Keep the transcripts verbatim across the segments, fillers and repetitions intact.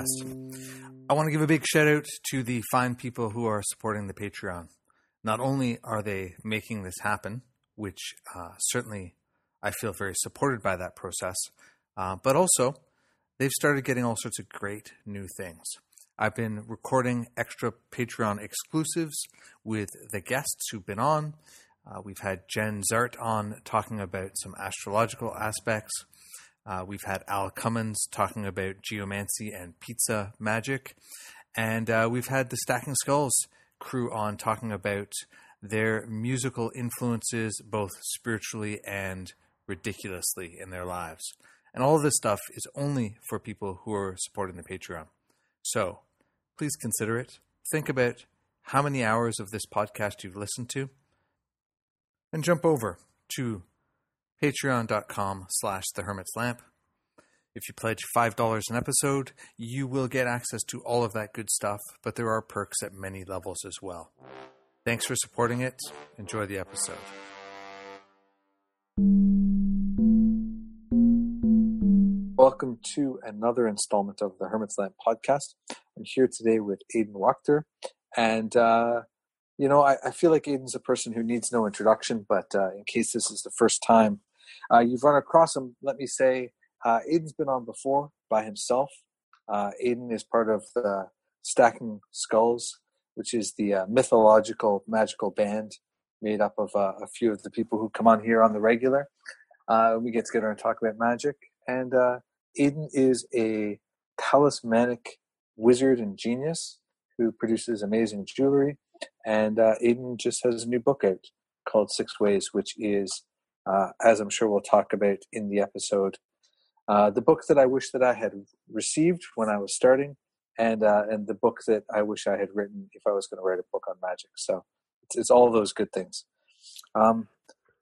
podcast. I want to give a big shout out to the fine people who are supporting the Patreon. Not only are they making this happen, which uh, certainly I feel very supported by that process, uh, but also they've started getting all sorts of great new things. I've been recording extra Patreon exclusives with the guests who've been on. Uh, we've had Jen Zart on talking about some astrological aspects. Uh, we've had Al Cummins talking about geomancy and pizza magic. And uh, we've had the Stacking Skulls crew on talking about their musical influences, both spiritually and ridiculously in their lives. And all of this stuff is only for people who are supporting the Patreon. So please consider it. Think about how many hours of this podcast you've listened to. And jump over to patreon.com slash the Hermit's Lamp. If you pledge five dollars an episode, you will get access to all of that good stuff, but there are perks at many levels as well. Thanks for supporting it. Enjoy the episode. Welcome to another installment of the Hermit's Lamp podcast. I'm here today with Aidan Wachter, and uh, you know, I, I feel like Aidan's a person who needs no introduction, but uh, in case this is the first time uh, you've run across him, let me say uh, Aidan's been on before by himself. Uh, Aidan is part of the Stacking Skulls, which is the uh, mythological magical band made up of uh, a few of the people who come on here on the regular. Uh, we get together and talk about magic. And uh, Aidan is a talismanic wizard and genius who produces amazing jewelry. And uh, Aidan just has a new book out called Six Ways, which is, uh, as I'm sure we'll talk about in the episode, uh, the book that I wish that I had received when I was starting, and uh, and the book that I wish I had written if I was going to write a book on magic. So it's, it's all those good things. Um,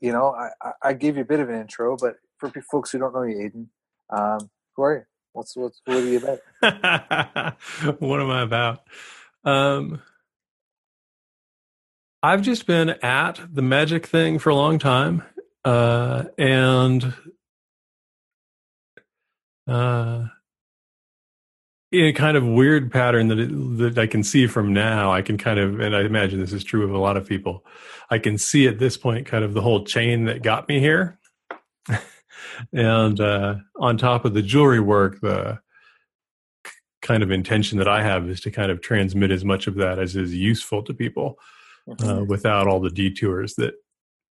you know, I, I gave you a bit of an intro, but for folks who don't know you, Aidan, um, who are you? What's, what's, what are you about? What am I about? Um... I've just been at the magic thing for a long time, uh, and uh, in a kind of weird pattern that it, that I can see from now, I can kind of, and I imagine this is true of a lot of people, I can see at this point kind of the whole chain that got me here, and uh, on top of the jewelry work, the kind of intention that I have is to kind of transmit as much of that as is useful to people. Uh, without all the detours that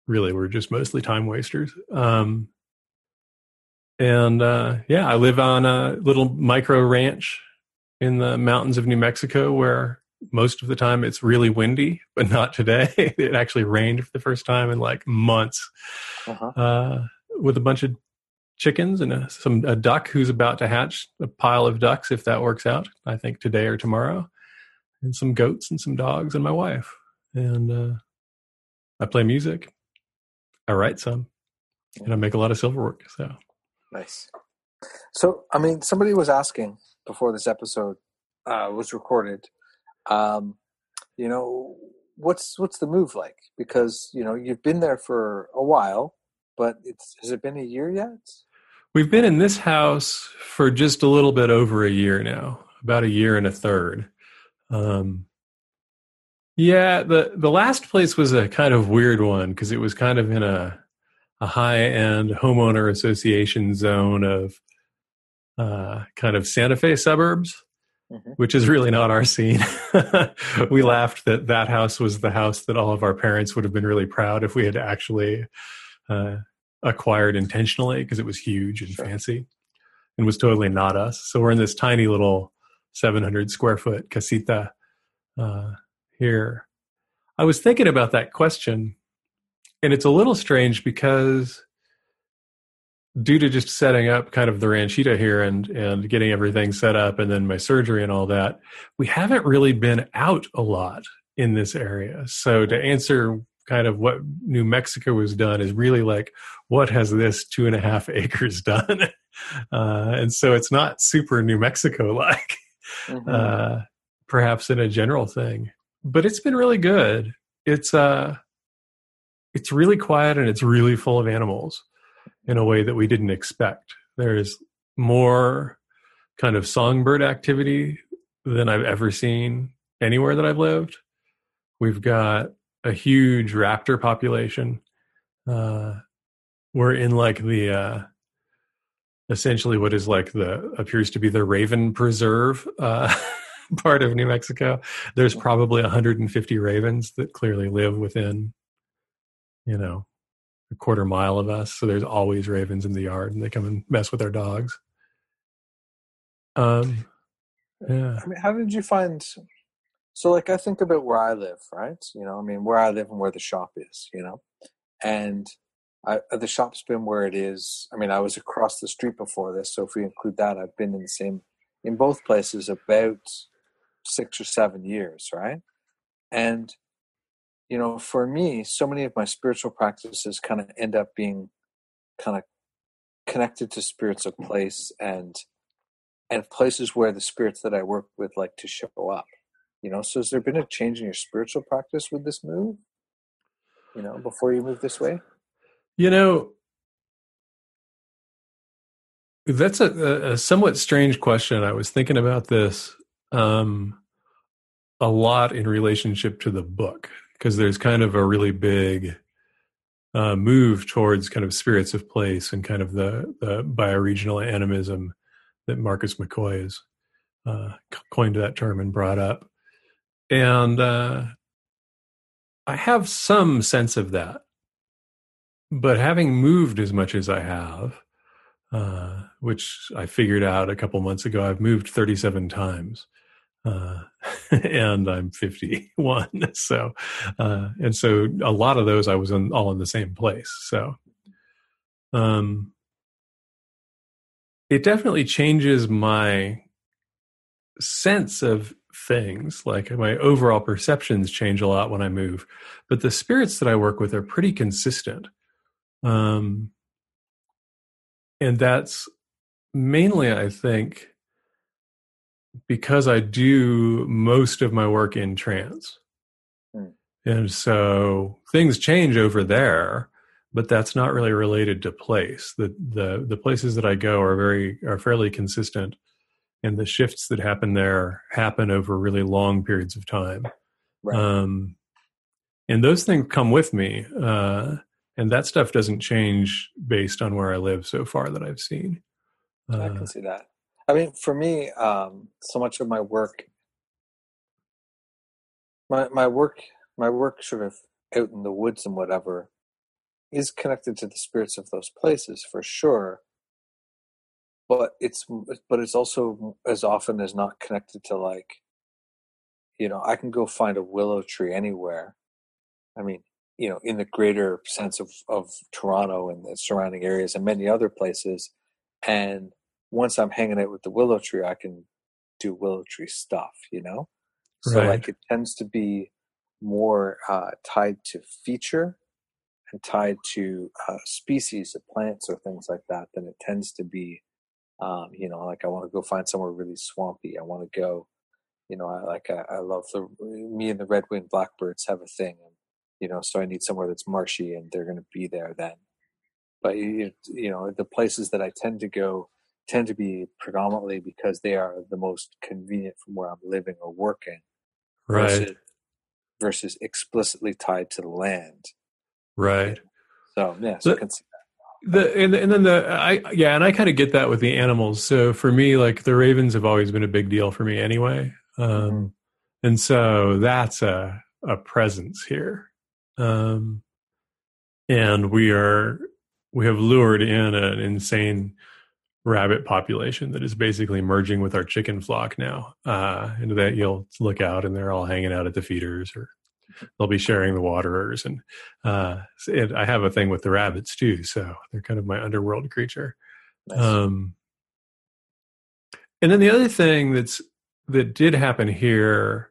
really were just mostly time wasters. Um, and uh, yeah, I live on a little micro ranch in the mountains of New Mexico where most of the time it's really windy, but not today. It actually rained for the first time in like months uh-huh. uh, with a bunch of chickens and a, some a duck who's about to hatch, a pile of ducks if that works out, I think today or tomorrow, and some goats and some dogs and my wife. And uh, I play music, I write some, and I make a lot of silver work. So nice. So, I mean, somebody was asking before this episode uh, was recorded, um, you know, what's what's the move like? Because, you know, you've been there for a while, but it's has it been a year yet? We've been in this house for just a little bit over a year now, about a year and a third. Um Yeah, the, the last place was a kind of weird one because it was kind of in a a high-end homeowner association zone of uh, kind of Santa Fe suburbs, mm-hmm. which is really not our scene. We laughed that that house was the house that all of our parents would have been really proud if we had actually uh, acquired intentionally because it was huge and sure. fancy and was totally not us. So we're in this tiny little seven hundred square foot casita uh here. I was thinking about that question, and it's a little strange because due to just setting up kind of the ranchita here and, and getting everything set up and then my surgery and all that, we haven't really been out a lot in this area. So to answer kind of what New Mexico has done is really like, what has this two and a half acres done? uh, and so it's not super New Mexico-like, mm-hmm. uh, perhaps in a general thing. But it's been really good. It's uh, it's really quiet and it's really full of animals in a way that we didn't expect. There's more kind of songbird activity than I've ever seen anywhere that I've lived. We've got a huge raptor population. Uh, we're in like the, uh, essentially what is like the, appears to be the Raven Preserve uh, part of New Mexico. There's probably one hundred fifty ravens that clearly live within, you know, a quarter mile of us. So there's always ravens in the yard and they come and mess with our dogs. Um, yeah. I mean, how did you find... So, like, I think about where I live, right? You know, I mean, where I live and where the shop is, you know? And I, the shop's been where it is. I mean, I was across the street before this, so if we include that, I've been in the same, in both places about six or seven years, right? And, you know, for me, so many of my spiritual practices kind of end up being kind of connected to spirits of place and and places where the spirits that I work with like to show up. You know, so has there been a change in your spiritual practice with this move, you know, before you move this way? You know, that's a, a somewhat strange question. I was thinking about this um, a lot in relationship to the book, because there's kind of a really big uh, move towards kind of spirits of place and kind of the, the bioregional animism that Marcus McCoy has uh, coined that term and brought up. And uh, I have some sense of that. But having moved as much as I have, uh, which I figured out a couple months ago, I've moved thirty-seven times. Uh, and I'm fifty-one. So, uh, and so a lot of those I was in, all in the same place. So um, it definitely changes my sense of things. Like my overall perceptions change a lot when I move, but the spirits that I work with are pretty consistent. Um, and that's mainly, I think, because I do most of my work in trance. Mm. And so things change over there, but that's not really related to place. The, the, the places that I go are very, are fairly consistent. And the shifts that happen there happen over really long periods of time. Right. Um, and those things come with me. Uh, and that stuff doesn't change based on where I live so far that I've seen. Uh, I can see that. I mean, for me, um, so much of my work, my, my work, my work sort of out in the woods and whatever is connected to the spirits of those places for sure. But it's but it's also as often as not connected to, like, you know, I can go find a willow tree anywhere. I mean, you know, in the greater sense of, of Toronto and the surrounding areas and many other places. And once I'm hanging out with the willow tree, I can do willow tree stuff, you know? Right. So, like, it tends to be more uh, tied to feature and tied to uh, species of plants or things like that than it tends to be. Um, you know, like I want to go find somewhere really swampy. I want to go, you know, I like, I, I love the, me and the red-winged blackbirds have a thing, and, you know, so I need somewhere that's marshy and they're going to be there then. But, you, you know, the places that I tend to go tend to be predominantly because they are the most convenient from where I'm living or working. Right. Versus, versus explicitly tied to the land. Right. So, yeah, so but- I can see. The, and, and then the, I, yeah, and I kind of get that with the animals. So for me, like, the ravens have always been a big deal for me anyway. Um, mm-hmm. And so that's a, a presence here. Um, and we are, we have lured in an insane rabbit population that is basically merging with our chicken flock now. Uh, and that you'll look out and they're all hanging out at the feeders, or they'll be sharing the waterers, and uh, and I have a thing with the rabbits too, so they're kind of my underworld creature. Nice. Um, and then the other thing that's that did happen here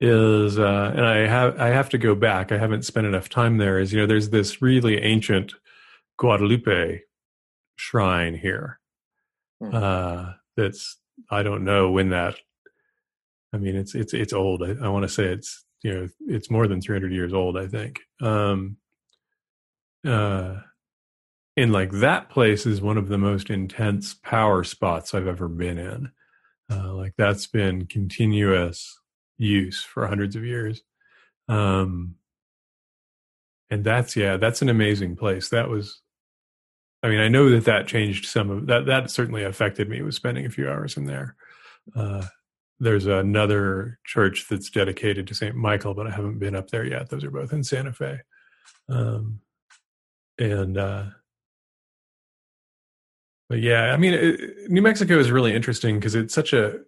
is, uh, and I have I have to go back. I haven't spent enough time there. Is, you know, there's this really ancient Guadalupe shrine here. Mm. Uh, that's I don't know when that. I mean, it's it's it's old. I, I want to say it's. You know, it's more than three hundred years old, I think. Um, uh, And like that place is one of the most intense power spots I've ever been in. Uh, like that's been continuous use for hundreds of years. Um, and that's, yeah, that's an amazing place. That was, I mean, I know that that changed some of that. That certainly affected me was spending a few hours in there. Uh, there's another church that's dedicated to Saint Michael, but I haven't been up there yet. Those are both in Santa Fe. Um, and, uh, But yeah, I mean, it, New Mexico is really interesting because it's such a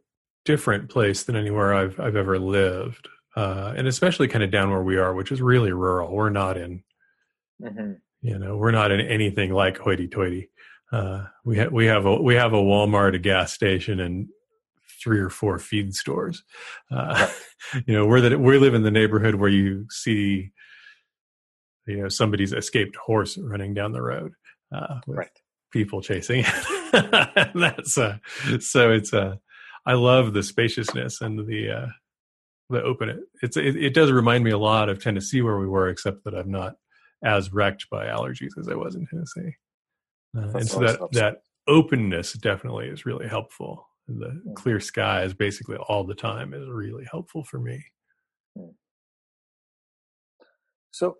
different place than anywhere I've I've ever lived, uh, and especially kind of down where we are, which is really rural. We're not in, mm-hmm. you know, we're not in anything like hoity-toity. Uh, we ha- we have a we have a Walmart, a gas station, and three or four feed stores. Uh, right. You know, we're that we live in the neighborhood where you see, you know, somebody's escaped horse running down the road. Uh, with, right. People chasing it. That's uh, so it's uh, I love the spaciousness and the uh, the open. It it's it, it does remind me a lot of Tennessee where we were, except that I'm not as wrecked by allergies as I was in Tennessee. Uh, and so that that openness definitely is really helpful. The yeah. clear sky is basically all the time is really helpful for me. So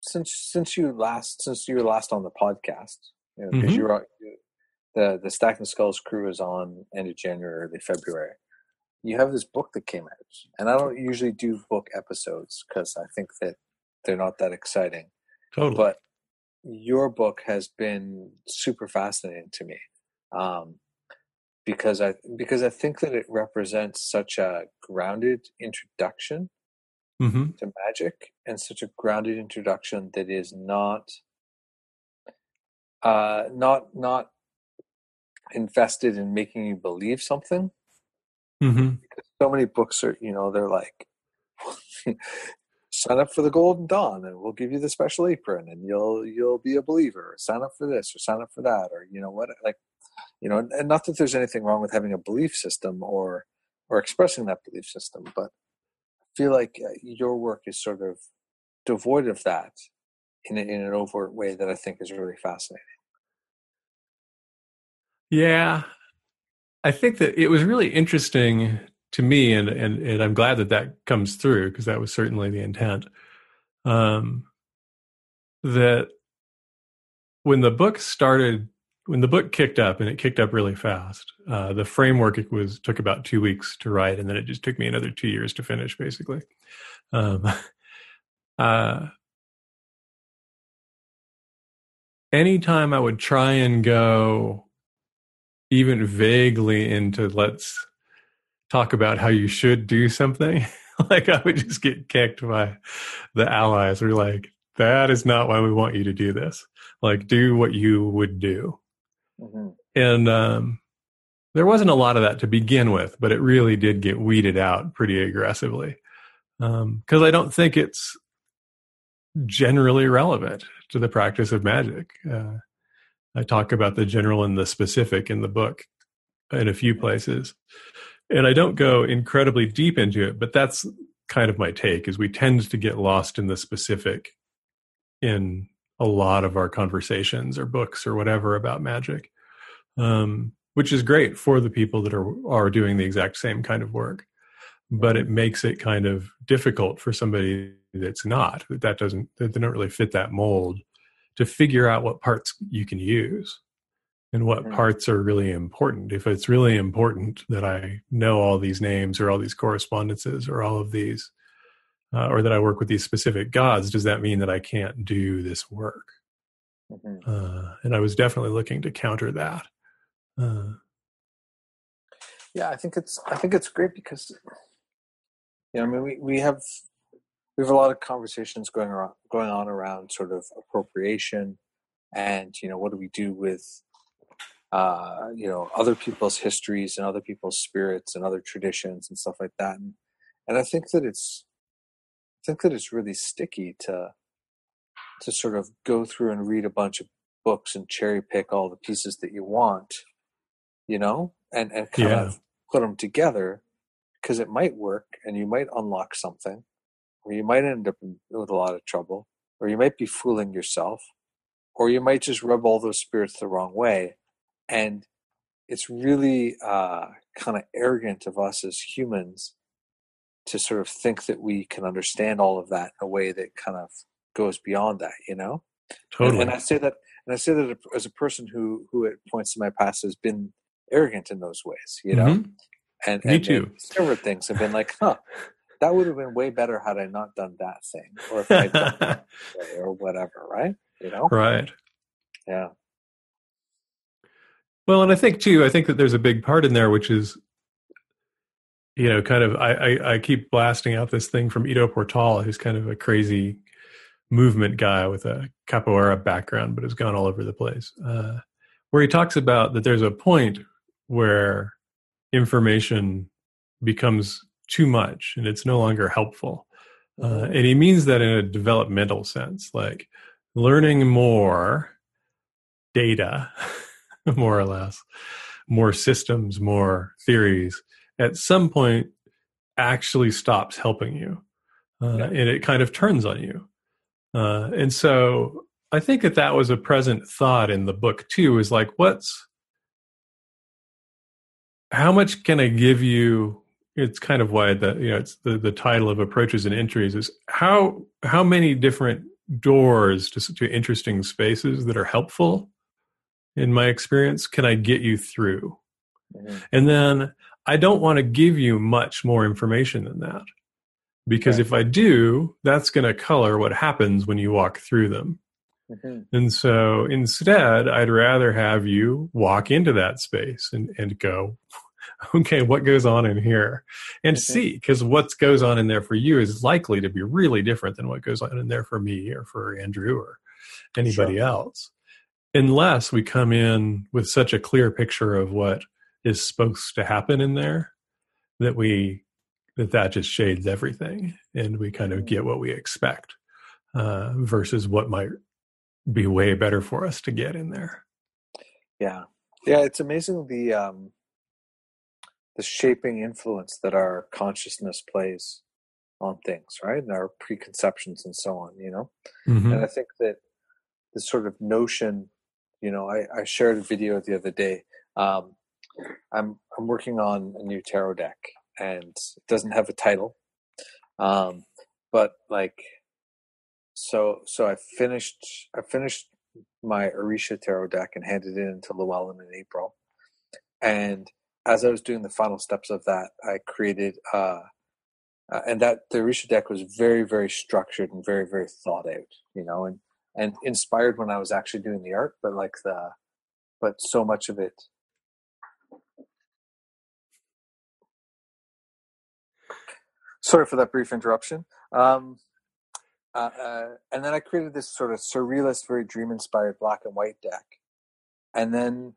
since since you last since you were last on the podcast. Because you know, mm-hmm. you're on, the the Stacking Skulls crew is on end of January, early February. You have this book that came out, and I don't usually do book episodes because I think that they're not that exciting. Totally, but your book has been super fascinating to me um, because I because I think that it represents such a grounded introduction mm-hmm. to magic, and such a grounded introduction that is not. Uh, not not invested in making you believe something. Mm-hmm. Because so many books are, you know, they're like, sign up for the Golden Dawn, and we'll give you the special apron, and you'll you'll be a believer. Or sign up for this, or sign up for that, or you know what, like, you know, and not that there's anything wrong with having a belief system or or expressing that belief system, but I feel like your work is sort of devoid of that in in an overt way that I think is really fascinating. Yeah, I think that it was really interesting to me, and and, and I'm glad that that comes through because that was certainly the intent. Um, that when the book started, when the book kicked up, and it kicked up really fast. Uh, the framework it was took about two weeks to write, and then it just took me another two years to finish, basically. Um, uh, anytime I would try and go even vaguely into let's talk about how you should do something, like I would just get kicked by the allies. We're like, that is not why we want you to do this. Like, do what you would do. Mm-hmm. And um, there wasn't a lot of that to begin with, but it really did get weeded out pretty aggressively. Um, 'cause I don't think it's generally relevant to the practice of magic. Uh, I talk about the general and the specific in the book in a few places. And I don't go incredibly deep into it, but that's kind of my take, is we tend to get lost in the specific in a lot of our conversations or books or whatever about magic, um, which is great for the people that are, are doing the exact same kind of work. But it makes it kind of difficult for somebody that's not, that, that doesn't, that they don't really fit that mold, to figure out what parts you can use and what mm-hmm. parts are really important. If it's really important that I know all these names or all these correspondences or all of these, uh, or that I work with these specific gods, does that mean that I can't do this work? Mm-hmm. Uh, and I was definitely looking to counter that. Uh, yeah, I think it's, I think it's great because, you know, I mean, we, we have, We have a lot of conversations going around, going on around sort of appropriation, and you know, what do we do with uh, you know, other people's histories and other people's spirits and other traditions and stuff like that. And, and I think that it's, I think that it's really sticky to to sort of go through and read a bunch of books and cherry pick all the pieces that you want, you know, and and kind yeah. of put them together, because it might work and you might unlock something. Or you might end up with a lot of trouble, or you might be fooling yourself, or you might just rub all those spirits the wrong way. And it's really uh, kind of arrogant of us as humans to sort of think that we can understand all of that in a way that kind of goes beyond that, you know? Totally. And, and I say that, and I say that as a person who, who at points in my past has been arrogant in those ways, you know? Mm-hmm. And, Me and, too. And several things have been like, huh, that would have been way better had I not done that thing, or if I'd done that way, or whatever, right? You know? Right. Yeah. Well, and I think too, I think that there's a big part in there, which is, you know, kind of, I, I, I keep blasting out this thing from Ido Portal, who's kind of a crazy movement guy with a capoeira background, but has gone all over the place, uh, where he talks about that there's a point where information becomes too much and it's no longer helpful. Uh, and he means that in a developmental sense, like learning more data, more or less, more systems, more theories, at some point actually stops helping you. Uh, yeah. And it kind of turns on you. Uh, and so I think that that was a present thought in the book too, is like, what's, how much can I give you? It's kind of why the, you know, it's the, the title of Approaches and Entries is how, how many different doors to, to interesting spaces that are helpful in my experience can I get you through? Mm-hmm. And then I don't want to give you much more information than that, because okay. if I do, that's going to color what happens when you walk through them. Mm-hmm. And so instead, I'd rather have you walk into that space and, and go, okay, what goes on in here? And mm-hmm. see, because what goes on in there for you is likely to be really different than what goes on in there for me or for Andrew or anybody sure. else. Unless we come in with such a clear picture of what is supposed to happen in there that we, that that just shades everything and we kind of get what we expect uh, versus what might be way better for us to get in there. Yeah. Yeah. It's amazing the, um, the shaping influence that our consciousness plays on things, right? And our preconceptions and so on, you know? Mm-hmm. And I think that this sort of notion, you know, I, I shared a video the other day. Um, I'm I'm working on a new tarot deck, and it doesn't have a title. Um, but like, so so I finished I finished my Orisha tarot deck and handed it in to Llewellyn in April. And as I was doing the final steps of that, I created uh, uh, and that the Orisha deck was very very structured and very very thought out, you know, and and inspired when I was actually doing the art, but like the but so much of it. Sorry for that brief interruption. Um, uh, uh, and then I created this sort of surrealist, very dream-inspired black and white deck. And then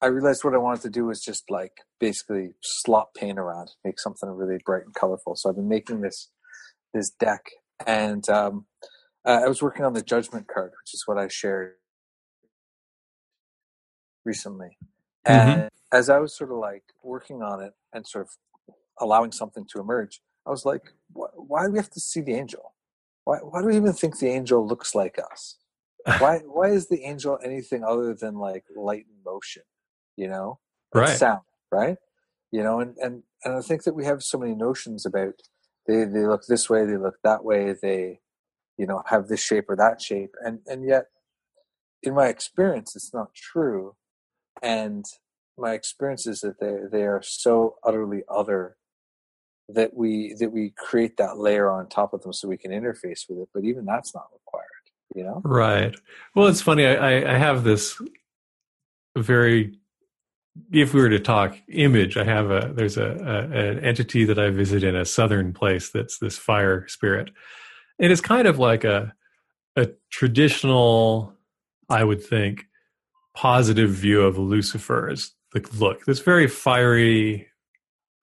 I realized what I wanted to do was just like basically slop paint around, make something really bright and colorful. So I've been making this this deck. And um, uh, I was working on the judgment card, which is what I shared recently. Mm-hmm. And as I was sort of like working on it and sort of allowing something to emerge, I was like, why, why do we have to see the angel? Why, why do we even think the angel looks like us? Why why is the angel anything other than like light and motion, you know? And right. sound, right? You know, and, and, and I think that we have so many notions about they, they look this way, they look that way, they, you know, have this shape or that shape. And, and yet, in my experience, it's not true. And my experience is that they, they are so utterly other that we that we create that layer on top of them so we can interface with it, but even that's not required, you know? Right. Well, it's funny. I, I have this very, if we were to talk image, I have a there's a, a an entity that I visit in a southern place that's this fire spirit, and it's kind of like a a traditional, I would think, positive view of Lucifer as the look. This very fiery.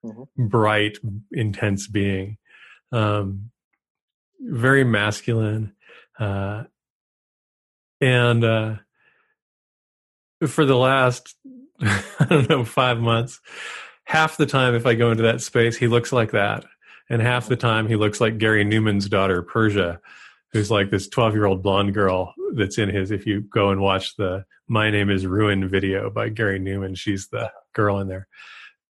Mm-hmm. Bright, intense being, um, very masculine, uh, and uh, for the last I don't know five months, half the time if I go into that space, he looks like that, and half the time he looks like Gary Newman's daughter Persia, who's like this twelve-year-old blonde girl that's in his, if you go and watch the My Name is Ruin video by Gary Newman, she's the girl in there.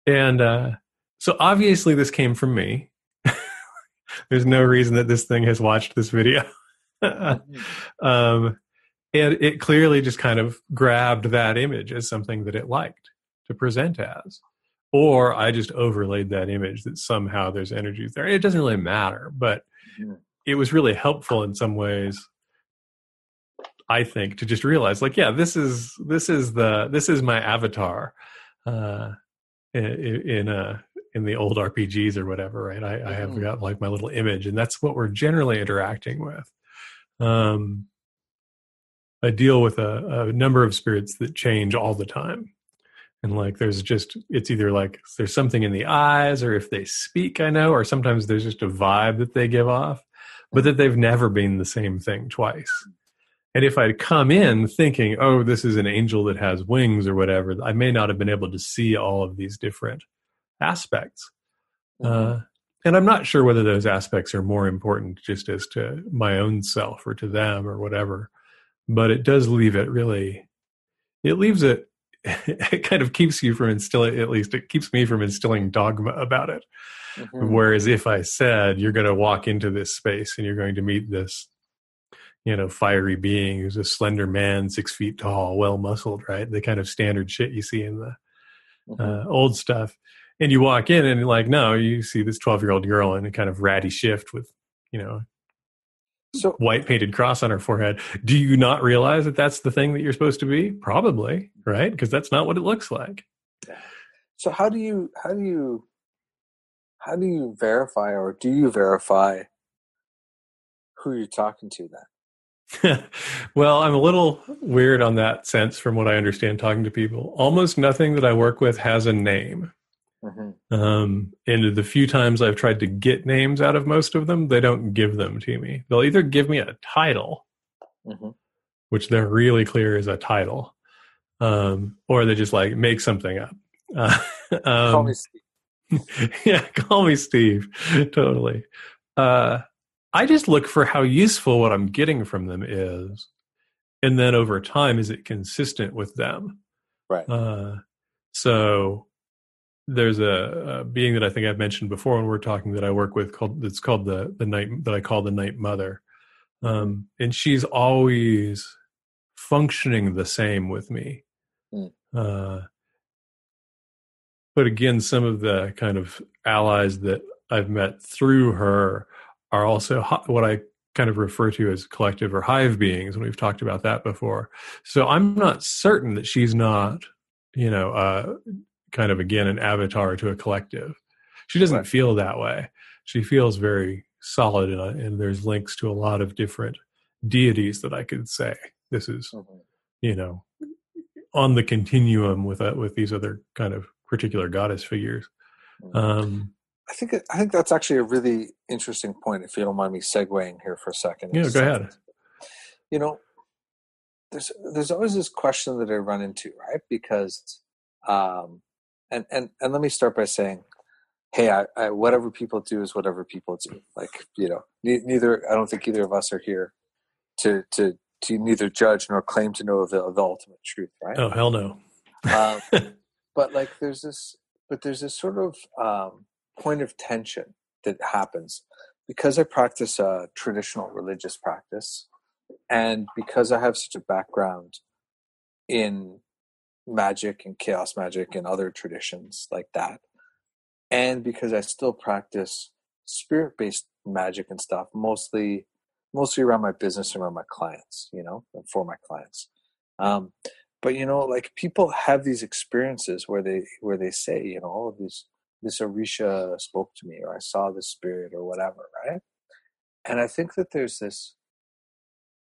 And uh, so obviously this came from me. There's no reason that this thing has watched this video. um, and it clearly just kind of grabbed that image as something that it liked to present as. Or I just overlaid that image that somehow there's energies there. It doesn't really matter, but it was really helpful in some ways, I think, to just realize, like, yeah, this is this is the this is my avatar uh, in in, uh, in the old R P Gs or whatever, right? I, mm-hmm. I have got like my little image, and that's what we're generally interacting with. Um, I deal with a, a number of spirits that change all the time. And like, there's just, it's either like there's something in the eyes, or if they speak, I know, or sometimes there's just a vibe that they give off, but that they've never been the same thing twice. And if I'd come in thinking, oh, this is an angel that has wings or whatever, I may not have been able to see all of these different aspects. Uh, and I'm not sure whether those aspects are more important just as to my own self or to them or whatever, but it does leave it really, it leaves it, it kind of keeps you from instilling, at least it keeps me from instilling dogma about it. Mm-hmm. Whereas if I said, you're going to walk into this space and you're going to meet this, you know, fiery being who's a slender man, six feet tall, well muscled, right? The kind of standard shit you see in the mm-hmm. uh, old stuff. And you walk in and like, no, you see this twelve year old girl in a kind of ratty shift with, you know, so white painted cross on her forehead. Do you not realize that that's the thing that you're supposed to be? Probably, right? Because that's not what it looks like. So how do you how do you how do you verify, or do you verify who you're talking to then? Well, I'm a little weird on that sense from what I understand talking to people. Almost nothing that I work with has a name. Mm-hmm. Um, and the few times I've tried to get names out of most of them, they don't give them to me. They'll either give me a title, mm-hmm. which they're really clear is a title, um, or they just like make something up. Uh, um, call me Steve. Yeah, call me Steve. Totally. Uh, I just look for how useful what I'm getting from them is. And then over time, is it consistent with them? Right. Uh, so... There's a, a being that I think I've mentioned before when we we're talking that I work with called, that's called the, the night that I call the Night Mother. Um, and she's always functioning the same with me. Mm. Uh, but again, some of the kind of allies that I've met through her are also ho- what I kind of refer to as collective or hive beings. And we've talked about that before. So I'm not certain that she's not, you know, uh, kind of again an avatar to a collective. She doesn't right. feel that way. She feels very solid, and, and there's links to a lot of different deities that I could say this is, mm-hmm. you know, on the continuum with uh, with these other kind of particular goddess figures. Um, I think I think that's actually a really interesting point. If you don't mind me segueing here for a second. Yeah, go something. ahead. You know, there's there's always this question that I run into, right? Because um, And, and and let me start by saying, hey, I, I, whatever people do is whatever people do. Like, you know, ne- neither I don't think either of us are here to to to neither judge nor claim to know the, the ultimate truth, right? Oh, hell no. um, but like, there's this, but there's this sort of um, point of tension that happens because I practice a traditional religious practice, and because I have such a background in magic and chaos magic and other traditions like that, and because I still practice spirit-based magic and stuff mostly mostly around my business and around my clients, you know, and for my clients, um but you know, like, people have these experiences where they where they say, you know, all of these, this Orisha spoke to me, or I saw this spirit or whatever, right? And I think that there's this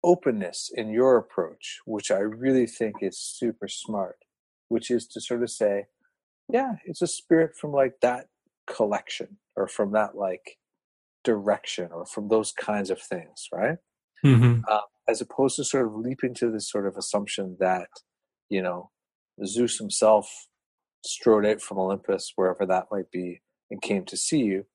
openness in your approach, which I really think is super smart, which is to sort of say, yeah, it's a spirit from like that collection, or from that like direction, or from those kinds of things, right? Mm-hmm. Um, as opposed to sort of leaping to this sort of assumption that, you know, Zeus himself strode out from Olympus, wherever that might be, and came to see you.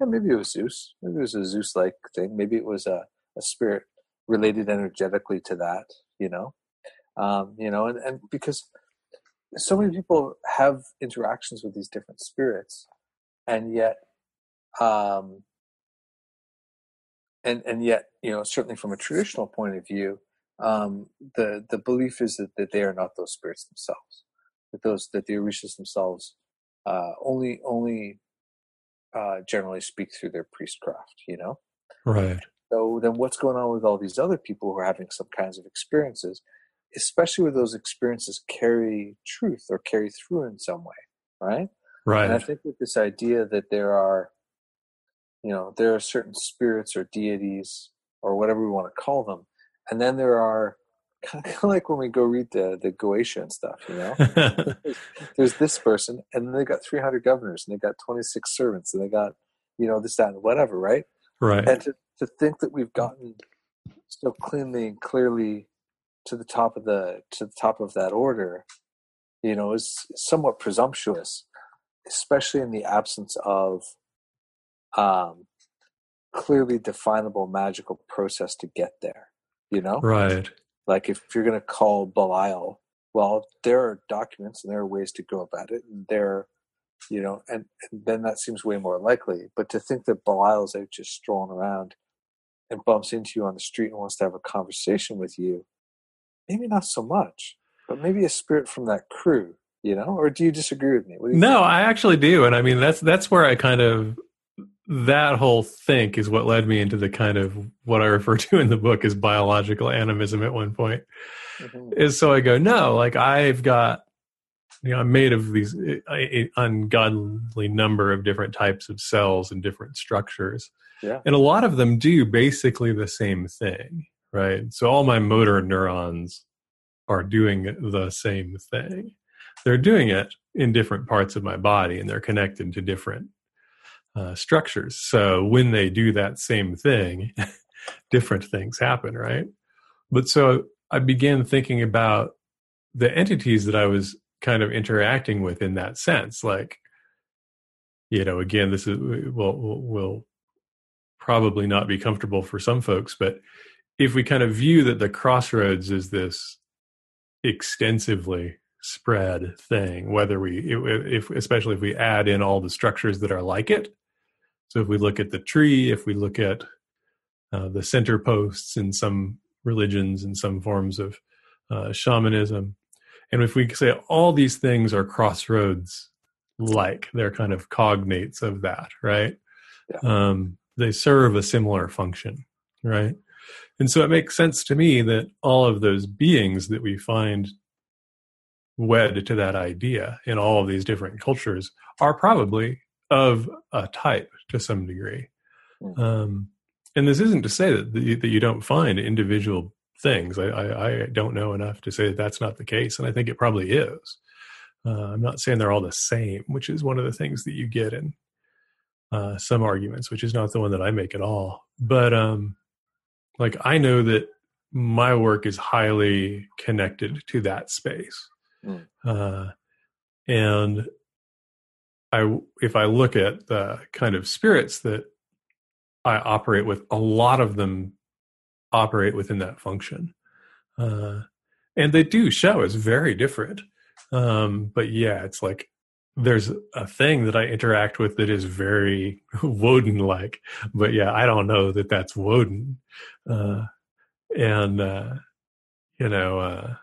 And maybe it was Zeus. Maybe it was a Zeus-like thing. Maybe it was a a spirit related energetically to that, you know, um, you know, and, and because so many people have interactions with these different spirits, and yet, um, and, and yet, you know, certainly from a traditional point of view, um, the, the belief is that, that they are not those spirits themselves, that those, that the Orishas themselves, uh, only, only, uh, generally speak through their priestcraft, you know? Right. So then what's going on with all these other people who are having some kinds of experiences, especially where those experiences carry truth or carry through in some way, right? Right. And I think with this idea that there are, you know, there are certain spirits or deities or whatever we want to call them, and then there are kind of like when we go read the the Goetia and stuff, you know? there's, there's this person, and then they got three hundred governors, and they got twenty-six servants, and they got, you know, this, that, and whatever, right? Right. And to, to think that we've gotten so cleanly and clearly to the top of the to the top of that order, you know, is somewhat presumptuous, especially in the absence of um, clearly definable magical process to get there. You know, right? Like if you're going to call Belial, well, there are documents and there are ways to go about it, and there. You know, and, and then that seems way more likely. But to think that Belial's out just strolling around and bumps into you on the street and wants to have a conversation with you, maybe not so much, but maybe a spirit from that crew, you know? Or do you disagree with me? What do you no, think? I actually do. And I mean, that's that's where I kind of, that whole think is what led me into the kind of what I refer to in the book as biological animism at one point. Mm-hmm. Is so I go, no, like I've got, you know, I'm made of these an ungodly number of different types of cells and different structures. Yeah. And a lot of them do basically the same thing, right? So all my motor neurons are doing the same thing. They're doing it in different parts of my body, and they're connected to different uh, structures. So when they do that same thing, different things happen, right? But so I began thinking about the entities that I was kind of interacting with in that sense, like, you know, again, this is will will probably not be comfortable for some folks, but if we kind of view that the crossroads is this extensively spread thing, whether we if especially if we add in all the structures that are like it, so if we look at the tree, if we look at uh, the center posts in some religions and some forms of uh, shamanism. And if we say all these things are crossroads, like they're kind of cognates of that, right? Yeah. Um, they serve a similar function, right? And so it makes sense to me that all of those beings that we find wed to that idea in all of these different cultures are probably of a type to some degree. Mm. Um, and this isn't to say that, the, that you don't find individual things. I, I, I don't know enough to say that that's not the case, and I think it probably is. Uh, I'm not saying they're all the same, which is one of the things that you get in uh, some arguments, which is not the one that I make at all. But um, like I know that my work is highly connected to that space, mm. uh, and I if I look at the kind of spirits that I operate with, a lot of them operate within that function. Uh, and they do show as very different. Um, but yeah, it's like there's a thing that I interact with that is very Woden-like. But yeah, I don't know that that's Woden. Uh, and, uh, you know, uh,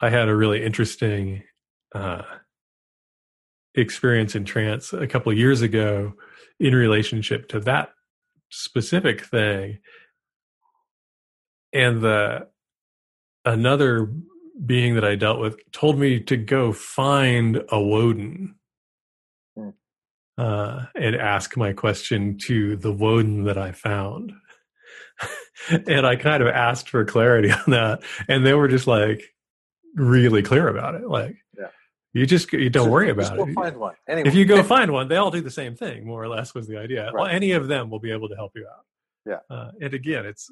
I had a really interesting uh, experience in trance a couple of years ago in relationship to that specific thing. And the another being that I dealt with told me to go find a Woden mm. uh, and ask my question to the Woden that I found. And I kind of asked for clarity on that, and they were just like really clear about it. Like, yeah. you just you don't so worry about it. Go find one. Anyway. If you go find one, they all do the same thing, more or less, was the idea. Right. Well, any of them will be able to help you out. Yeah, uh, and again, it's.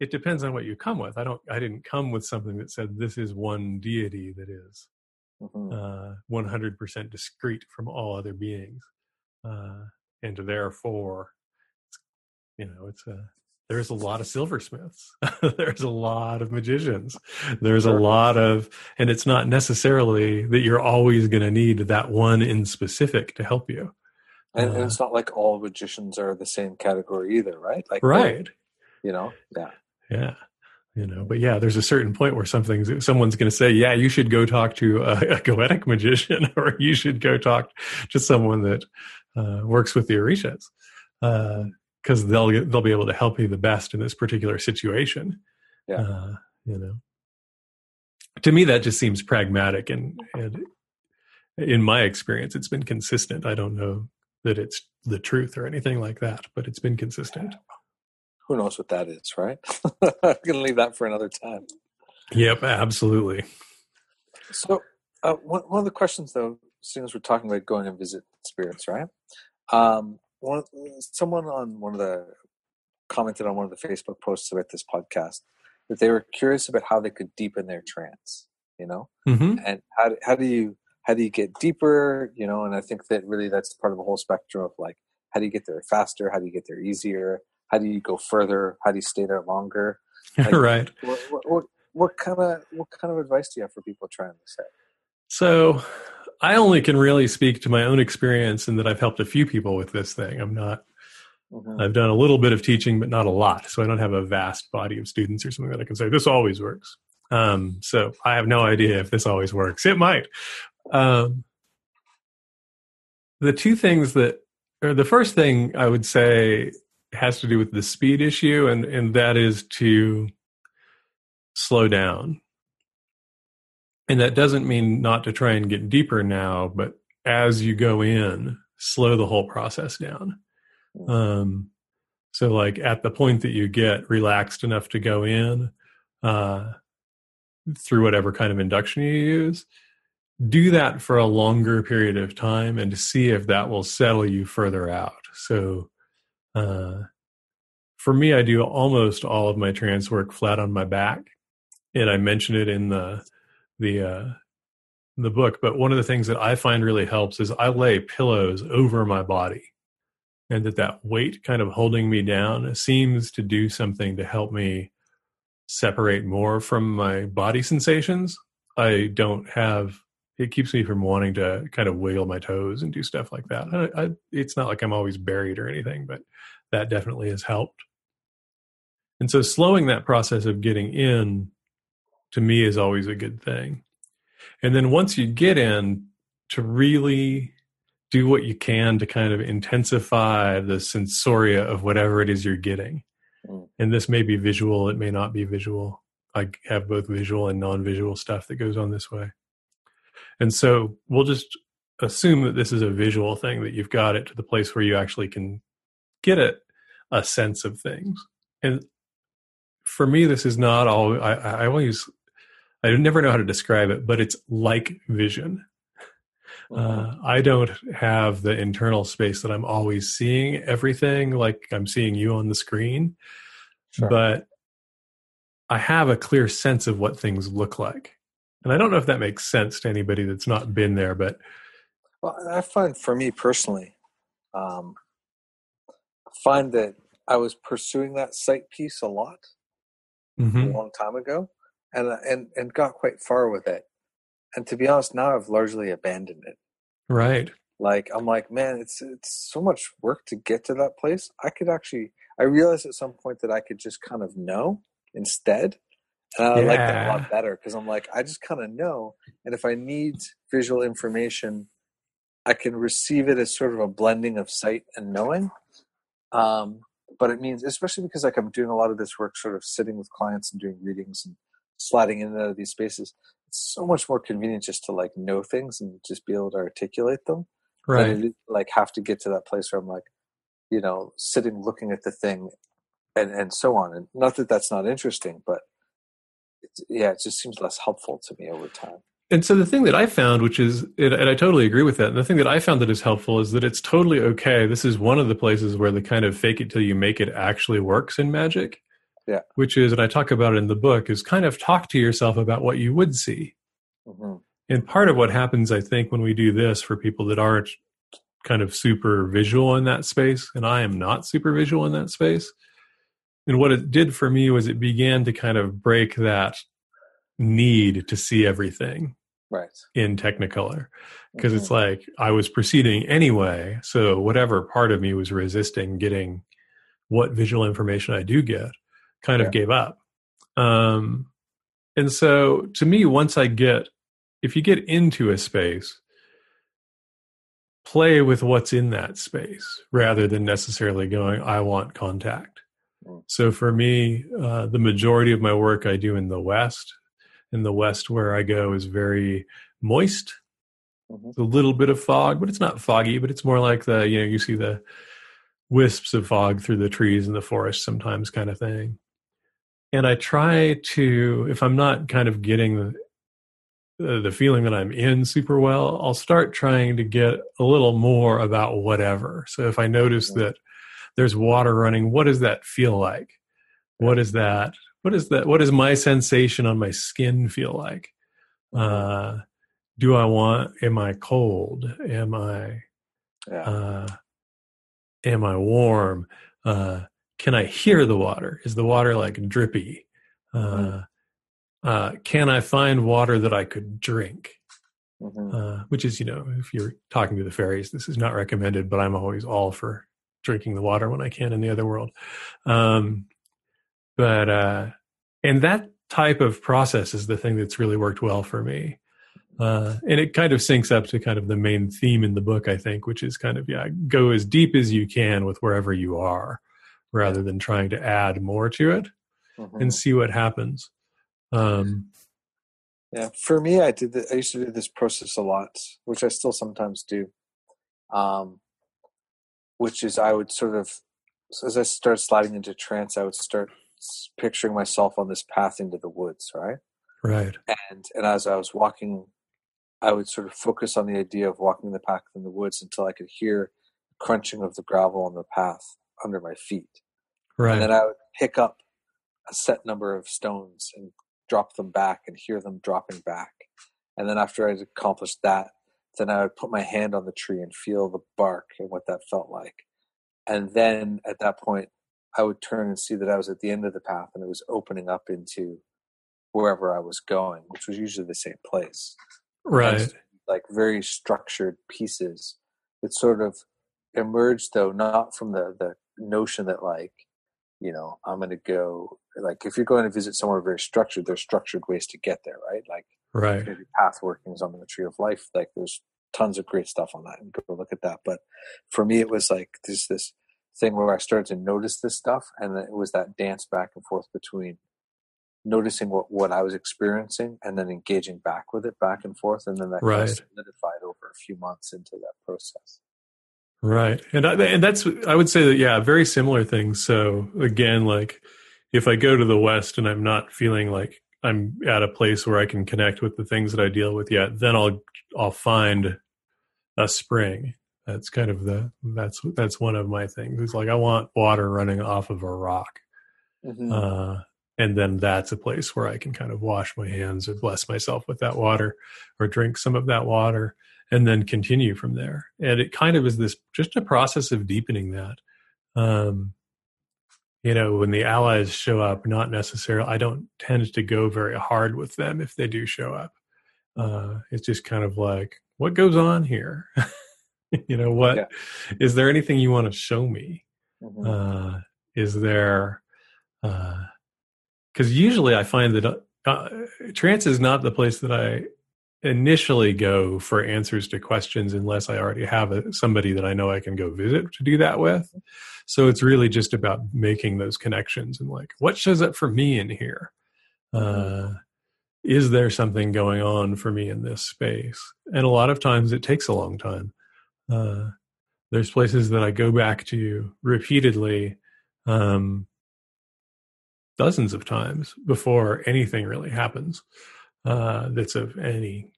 It depends on what you come with. I don't. I didn't come with something that said this is one deity that is mm-hmm. uh, one hundred percent discrete from all other beings, uh, and therefore, you know, it's a there's a lot of silversmiths. There's a lot of magicians. There's sure. a lot of, and it's not necessarily that you're always going to need that one in specific to help you. And, uh, and it's not like all magicians are the same category either, right? Like, right. You know, yeah. Yeah. You know, but yeah, there's a certain point where something, someone's going to say, yeah, you should go talk to a, a Goetic magician, or you should go talk to someone that uh, works with the Orishas, because uh, they'll get, they'll be able to help you the best in this particular situation. Yeah, uh, you know, to me that just seems pragmatic, and, and in my experience, it's been consistent. I don't know that it's the truth or anything like that, but it's been consistent. Yeah. Who knows what that is, right? I'm going to leave that for another time. Yep, absolutely. So uh, one, one of the questions, though, as soon as we're talking about going and visit spirits, right? Um, one, someone on one of the commented on one of the Facebook posts about this podcast that they were curious about how they could deepen their trance, you know? Mm-hmm. And how, how do you how do you get deeper, you know? And I think that really that's part of the whole spectrum of, like, how do you get there faster? How do you get there easier? How do you go further? How do you stay there longer? Like, right. What, what, what, what kind of what kind of advice do you have for people trying this out? So, I only can really speak to my own experience, and that I've helped a few people with this thing. I'm not. Mm-hmm. I've done a little bit of teaching, but not a lot. So I don't have a vast body of students or something that I can say this always works. Um, so I have no idea if this always works. It might. Um, the two things that, or the first thing I would say, has to do with the speed issue, and, and that is to slow down. And that doesn't mean not to try and get deeper now, but as you go in, slow the whole process down. Um, so like at the point that you get relaxed enough to go in, uh, through whatever kind of induction you use, do that for a longer period of time and to see if that will settle you further out. So, Uh, for me, I do almost all of my trance work flat on my back, and I mention it in the the uh, the book. But one of the things that I find really helps is I lay pillows over my body, and that that weight kind of holding me down seems to do something to help me separate more from my body sensations. I don't have. It keeps me from wanting to kind of wiggle my toes and do stuff like that. I, I, it's not like I'm always buried or anything, but that definitely has helped. And so slowing that process of getting in, to me, is always a good thing. And then once you get in, to really do what you can to kind of intensify the sensoria of whatever it is you're getting. And this may be visual. It may not be visual. I have both visual and non-visual stuff that goes on this way. And so we'll just assume that this is a visual thing, that you've got it to the place where you actually can get it, a sense of things. And for me, this is not all, I, I always, I never know how to describe it, but it's like vision. Uh, I don't have the internal space that I'm always seeing everything, like I'm seeing you on the screen, sure. But I have a clear sense of what things look like. And I don't know if that makes sense to anybody that's not been there, but well, I find for me personally, um, I find that I was pursuing that sight piece a lot mm-hmm. a long time ago, and and and got quite far with it. And to be honest, now I've largely abandoned it. Right. Like I'm like, man, it's it's so much work to get to that place. I could actually, I realized at some point that I could just kind of know instead. And I yeah. like that a lot better because I'm like, I just kind of know. And if I need visual information, I can receive it as sort of a blending of sight and knowing. Um, but it means, especially because like I'm doing a lot of this work, sort of sitting with clients and doing readings and sliding in and out of these spaces, it's so much more convenient just to like know things and just be able to articulate them. Right. And like have to get to that place where I'm like, you know, sitting, looking at the thing and, and so on. And not that that's not interesting, but yeah, it just seems less helpful to me over time. And so the thing that I found, which is, and I totally agree with that, and the thing that I found that is helpful is that it's totally okay. This is one of the places where the kind of fake it till you make it actually works in magic. Yeah. Which is, and I talk about it in the book, is kind of talk to yourself about what you would see. Mm-hmm. And part of what happens, I think, when we do this for people that aren't kind of super visual in that space, and I am not super visual in that space, And what it did for me was it began to kind of break that need to see everything right in Technicolor, because mm-hmm. it's like I was proceeding anyway, so whatever part of me was resisting getting what visual information I do get kind of yeah. gave up. Um, and so to me, once I get, if you get into a space, play with what's in that space rather than necessarily going, I want contact. So for me, uh, the majority of my work I do in the West, in the West where I go is very moist, mm-hmm. It's a little bit of fog, but it's not foggy, but it's more like the, you know, you see the wisps of fog through the trees in the forest sometimes kind of thing. And I try to, if I'm not kind of getting the, the feeling that I'm in super well, I'll start trying to get a little more about whatever. So if I notice mm-hmm. that there's water running, what does that feel like? What is that? What is that? What does my sensation on my skin feel like? Uh, do I want, am I cold? Am I, yeah. uh, am I warm? Uh, can I hear the water? Is the water like drippy? Uh, mm-hmm. uh, can I find water that I could drink? Mm-hmm. Uh, which is, you know, if you're talking to the fairies, this is not recommended, but I'm always all for drinking the water when I can in the other world. Um, but, uh, and that type of process is the thing that's really worked well for me. Uh, and it kind of syncs up to kind of the main theme in the book, I think, which is kind of, yeah, go as deep as you can with wherever you are rather than trying to add more to it mm-hmm. and see what happens. Um, yeah. For me, I did, the, I used to do this process a lot, which I still sometimes do. Um, which is I would sort of, as I start sliding into trance, I would start picturing myself on this path into the woods, right? Right. And and as I was walking, I would sort of focus on the idea of walking the path in the woods until I could hear crunching of the gravel on the path under my feet. Right. And then I would pick up a set number of stones and drop them back and hear them dropping back. And then after I'd accomplished that, then I would put my hand on the tree and feel the bark and what that felt like. And then at that point, I would turn and see that I was at the end of the path and it was opening up into wherever I was going, which was usually the same place. Right. And like very structured pieces that sort of emerged, though, not from the, the notion that like, you know, I'm going to go, like if you're going to visit somewhere very structured, there's structured ways to get there, right? Like, right. Maybe Path Workings on the Tree of Life. Like there's tons of great stuff on that and go look at that. But for me, it was like this, this thing where I started to notice this stuff. And it was that dance back and forth between noticing what, what I was experiencing and then engaging back with it back and forth. And then that right. kind of solidified over a few months into that process. Right. And, I, and that's, I would say that, yeah, very similar things. So again, like if I go to the West and I'm not feeling like I'm at a place where I can connect with the things that I deal with yet, then I'll, I'll find a spring. That's kind of the, that's, that's one of my things. It's like, I want water running off of a rock. Mm-hmm. Uh, and then that's a place where I can kind of wash my hands or bless myself with that water or drink some of that water and then continue from there. And it kind of is this, just a process of deepening that. Um, You know, when the allies show up, not necessarily, I don't tend to go very hard with them if they do show up. Uh, it's just kind of like, what goes on here? you know, what, yeah. is there anything you want to show me? Mm-hmm. Uh, is there, uh, because usually I find that uh, trance is not the place that I initially go for answers to questions unless I already have a, somebody that I know I can go visit to do that with. So it's really just about making those connections and like, what shows up for me in here? Uh, is there something going on for me in this space? And a lot of times it takes a long time. Uh, there's places that I go back to repeatedly, um, dozens of times before anything really happens. Uh, that's of any,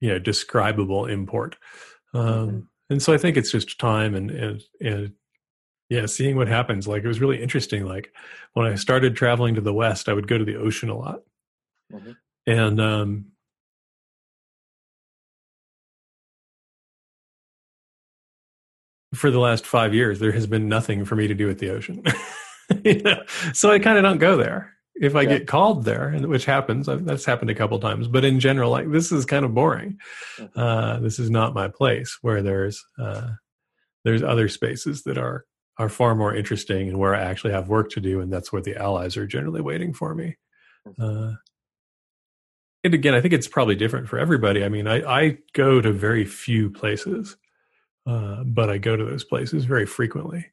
you know, describable import. Um, mm-hmm. And so I think it's just time and, and, and yeah, seeing what happens. Like it was really interesting. Like when I started traveling to the West, I would go to the ocean a lot. Mm-hmm. And, um, for the last five years, there has been nothing for me to do with the ocean. You know? So I kind of don't go there. If I yeah. get called there, and which happens, I've, that's happened a couple of times. But in general, like, this is kind of boring. Uh, this is not my place. Where there's uh, there's other spaces that are are far more interesting, and where I actually have work to do, and that's where the allies are generally waiting for me. Uh, and again, I think it's probably different for everybody. I mean, I, I go to very few places, uh, but I go to those places very frequently.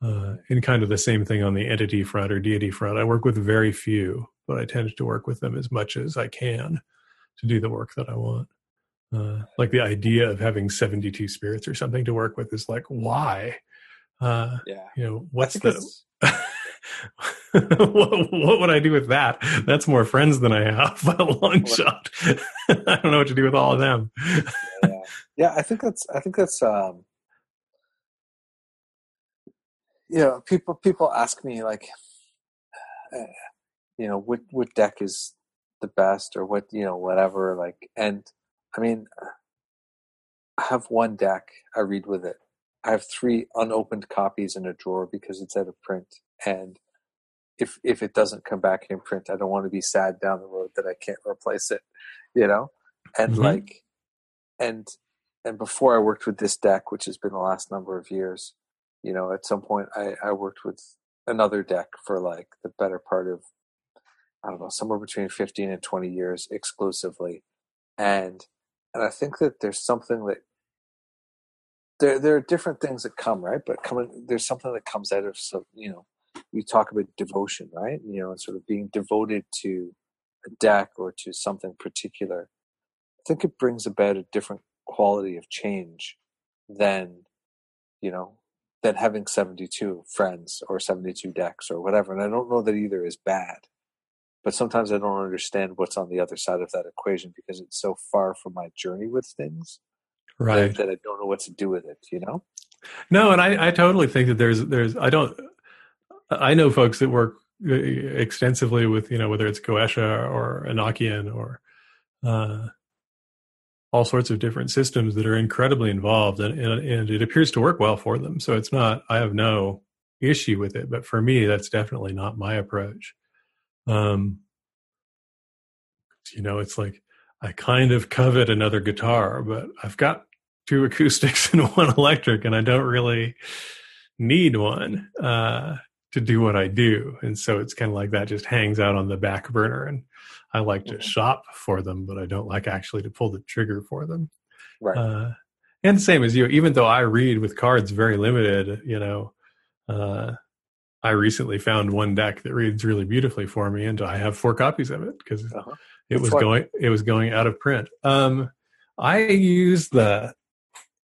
Uh, and kind of the same thing on the entity front or deity front. I work with very few, but I tend to work with them as much as I can to do the work that I want. Uh, like the idea of having seventy-two spirits or something to work with is like, why? Uh, yeah. You know, what's the... what, what would I do with that? That's more friends than I have by a long what? shot. I don't know what to do with all of them. yeah. yeah, I think that's... I think that's um... You know, people people ask me, like, uh, you know, what, what deck is the best or what, you know, whatever. Like, and I mean, I have one deck. I read with it. I have three unopened copies in a drawer because it's out of print. And if if it doesn't come back in print, I don't want to be sad down the road that I can't replace it, you know? And mm-hmm. like, and and before I worked with this deck, which has been the last number of years, you know, at some point I, I worked with another deck for like the better part of, I don't know, somewhere between fifteen and twenty years exclusively. And, and I think that there's something that there, there are different things that come, right. But coming, there's something that comes out of, so, you know, you talk about devotion, right. You know, and sort of being devoted to a deck or to something particular. I think it brings about a different quality of change than, you know, than having seventy-two friends or seventy-two decks or whatever. And I don't know that either is bad, but sometimes I don't understand what's on the other side of that equation because it's so far from my journey with things, right? That, that I don't know what to do with it, you know? No. And I, I totally think that there's, there's, I don't, I know folks that work extensively with, you know, whether it's Goetia or Enochian or, uh, all sorts of different systems that are incredibly involved, and, and, and it appears to work well for them. So it's not, I have no issue with it, but for me, that's definitely not my approach. Um, you know, it's like, I kind of covet another guitar, but I've got two acoustics and one electric, and I don't really need one, uh, to do what I do. And so it's kind of like that just hangs out on the back burner, and I like to shop for them, but I don't like actually to pull the trigger for them. Right. Uh, and same as you, even though I read with cards very limited, you know, uh, I recently found one deck that reads really beautifully for me, and I have four copies of it because uh-huh. it That's was fun. going it was going out of print. Um, I use the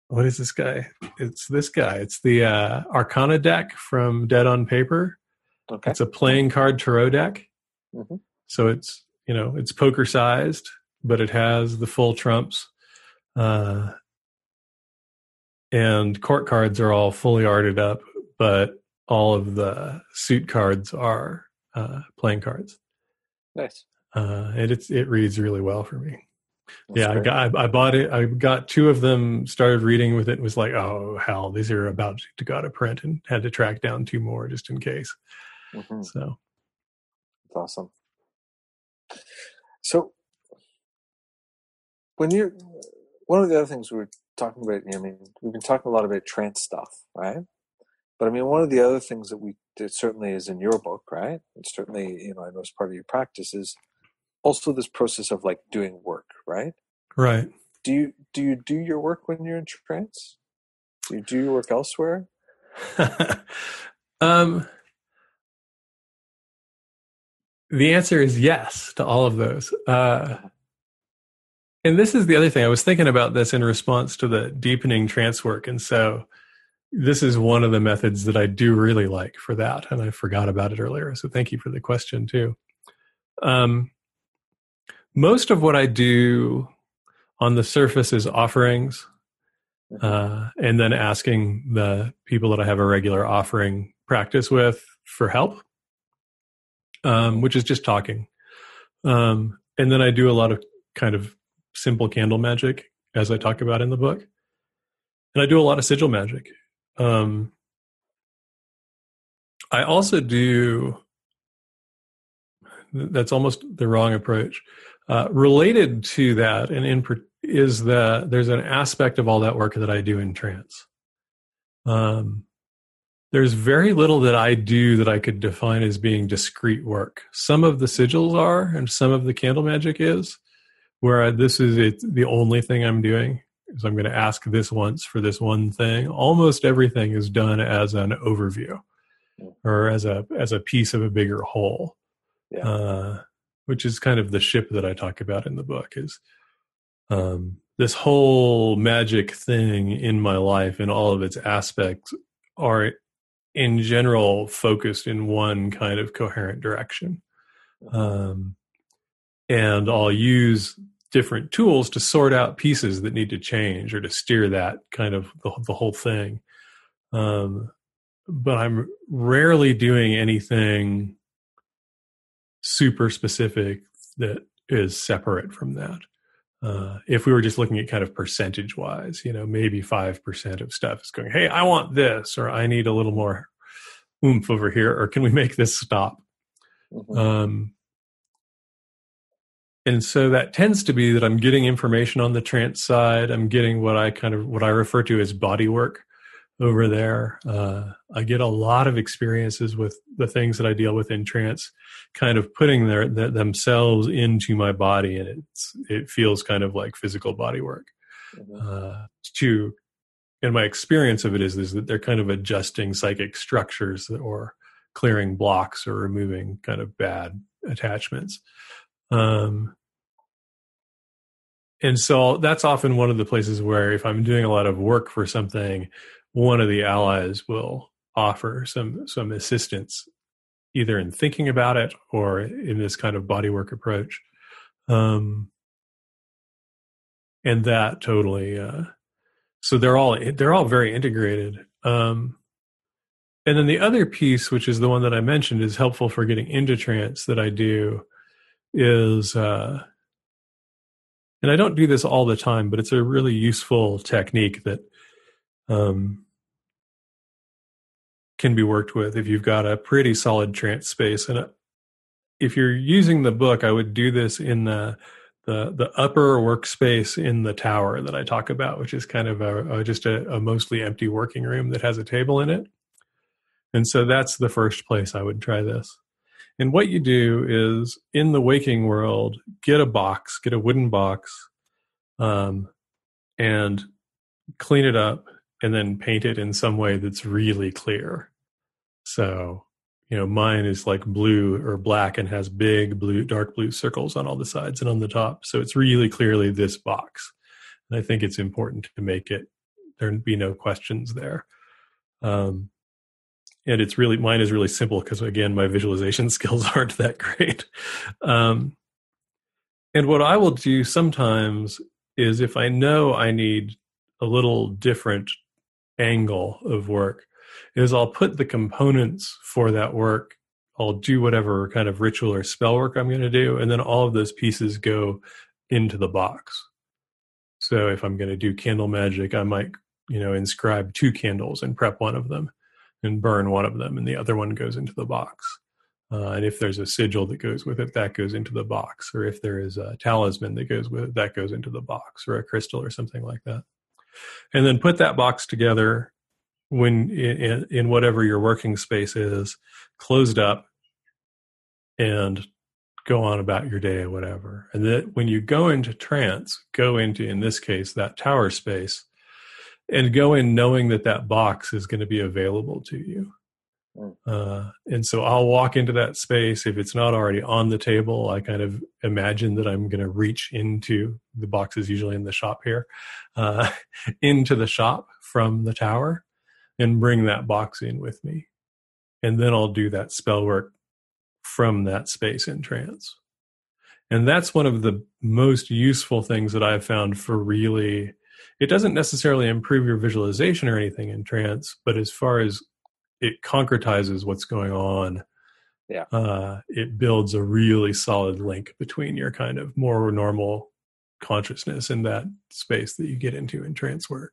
what is this guy? It's this guy. It's the uh, Arcana deck from Dead on Paper. Okay. It's a playing card tarot deck. Mm-hmm. So it's You know, it's poker sized, but it has the full trumps. Uh, and court cards are all fully arted up, but all of the suit cards are uh, playing cards. Nice. Uh, and it's, it reads really well for me. That's yeah, I, got, I, I bought it. I got two of them, started reading with it, and was like, oh, hell, these are about to go out of print, and had to track down two more just in case. Mm-hmm. So that's awesome. So when you're, one of the other things we were talking about, I mean, we've been talking a lot about trance stuff, right? But I mean, one of the other things that we, that certainly is in your book, right? And certainly, you know, I know it's part of your practice is also this process of like doing work, right? Right. Do you, do you do your work when you're in trance? Do you do your work elsewhere? um, The answer is yes to all of those. Uh, and this is the other thing. I was thinking about this in response to the deepening trance work. And so this is one of the methods that I do really like for that. And I forgot about it earlier. So thank you for the question too. Um, most of what I do on the surface is offerings uh, and then asking the people that I have a regular offering practice with for help. Um, which is just talking. Um, and then I do a lot of kind of simple candle magic, as I talk about in the book. And I do a lot of sigil magic. Um, I also do, that's almost the wrong approach. Uh, related to that, and in is that there's an aspect of all that work that I do in trance. Um, there's very little that I do that I could define as being discrete work. Some of the sigils are, and some of the candle magic is, where I, this is it, the only thing I'm doing is I'm going to ask this once for this one thing. Almost everything is done as an overview or as a as a piece of a bigger whole, yeah. uh, which is kind of the ship that I talk about in the book is um, this whole magic thing in my life and all of its aspects are in general focused in one kind of coherent direction. Um, and I'll use different tools to sort out pieces that need to change or to steer that kind of the, the whole thing. Um, but I'm rarely doing anything super specific that is separate from that. Uh, if we were just looking at kind of percentage wise, you know, maybe five percent of stuff is going, hey, I want this, or I need a little more oomph over here, or can we make this stop? Mm-hmm. Um, and so that tends to be that I'm getting information on the trance side. I'm getting what I kind of, what I refer to as body work over there. Uh, I get a lot of experiences with the things that I deal with in trance, kind of putting their, their themselves into my body, and it's, it feels kind of like physical body work. Mm-hmm. Uh, to, and my experience of it is, is that they're kind of adjusting psychic structures or clearing blocks or removing kind of bad attachments. Um, and so that's often one of the places where if I'm doing a lot of work for something, one of the allies will offer some some assistance, either in thinking about it or in this kind of bodywork approach. Um, and that totally, uh, so they're all they're all very integrated. Um, and then the other piece, which is the one that I mentioned, is helpful for getting into trance that I do is, uh, and I don't do this all the time, but it's a really useful technique that Um, can be worked with if you've got a pretty solid trance space. And if you're using the book, I would do this in the the, the upper workspace in the tower that I talk about, which is kind of a, a, just a, a mostly empty working room that has a table in it. And so that's the first place I would try this. And what you do is, in the waking world, get a box, get a wooden box, um, and clean it up, and then paint it in some way that's really clear. So, you know, mine is like blue or black and has big blue, dark blue circles on all the sides and on the top. So it's really clearly this box. And I think it's important to make it, there'd be no questions there. Um, and it's really, mine is really simple because, again, my visualization skills aren't that great. Um, and what I will do sometimes is, if I know I need a little different angle of work, is I'll put the components for that work, I'll do whatever kind of ritual or spell work I'm going to do, and then all of those pieces go into the box. So if I'm going to do candle magic, I might, you know, inscribe two candles and prep one of them and burn one of them, and the other one goes into the box. Uh, and if there's a sigil that goes with it, that goes into the box. Or if there is a talisman that goes with it, that goes into the box, or a crystal or something like that. And then put that box together when in, in whatever your working space is, closed up, and go on about your day or whatever. And that when you go into trance, go into, in this case, that tower space, and go in knowing that that box is going to be available to you. Uh, and so I'll walk into that space. If it's not already on the table, I kind of imagine that I'm going to reach into the boxes, usually in the shop here, uh, into the shop from the tower, and bring that box in with me. And then I'll do that spell work from that space in trance. And that's one of the most useful things that I've found for really, it doesn't necessarily improve your visualization or anything in trance, but as far as it concretizes what's going on. Yeah. Uh, it builds a really solid link between your kind of more normal consciousness and that space that you get into in trance work.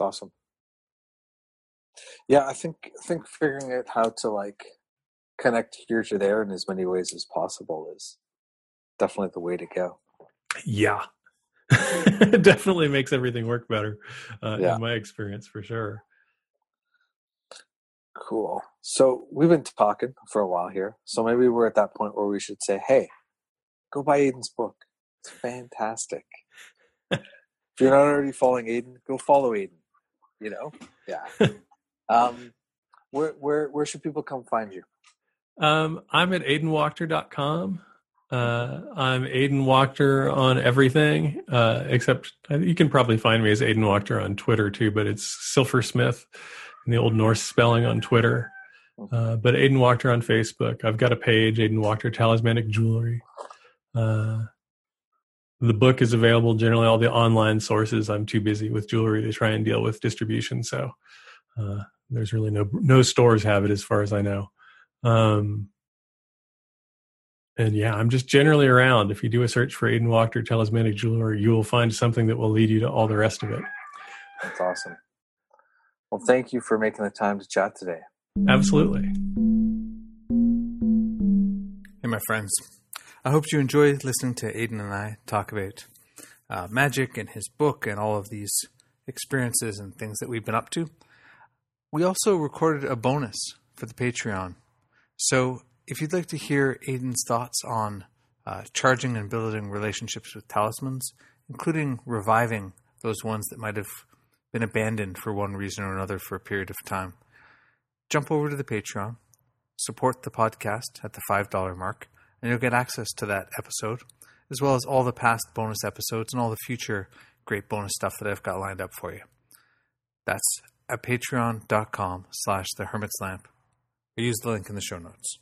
It's awesome. Yeah, I think I think figuring out how to like connect here to there in as many ways as possible is definitely the way to go. Yeah. It definitely makes everything work better uh, yeah. in my experience, for sure. Cool. So we've been talking for a while here. So maybe we're at that point where we should say, hey, go buy Aidan's book. It's fantastic. If you're not already following Aidan, go follow Aidan. You know? Yeah. um, where where where should people come find you? Um, I'm at aidan wachter dot com. Uh, I'm Aidan Wachter on everything, uh, except you can probably find me as Aidan Wachter on Twitter too, but it's Silfer Smith in the Old Norse spelling on Twitter. Uh, but Aidan Wachter on Facebook. I've got a page, Aidan Wachter Talismanic Jewelry. Uh, the book is available generally all the online sources. I'm too busy with jewelry to try and deal with distribution. So, uh, there's really no, no stores have it as far as I know. Um, And yeah, I'm just generally around. If you do a search for Aidan Wachter Talismanic Jeweler, you will find something that will lead you to all the rest of it. That's awesome. Well, thank you for making the time to chat today. Absolutely. Hey, my friends. I hope you enjoyed listening to Aidan and I talk about uh, magic and his book and all of these experiences and things that we've been up to. We also recorded a bonus for the Patreon. So if you'd like to hear Aidan's thoughts on uh, charging and building relationships with talismans, including reviving those ones that might have been abandoned for one reason or another for a period of time, jump over to the Patreon, support the podcast at the five dollars mark, and you'll get access to that episode, as well as all the past bonus episodes and all the future great bonus stuff that I've got lined up for you. That's at patreon dot com slash the hermit's lamp. I use the link in the show notes.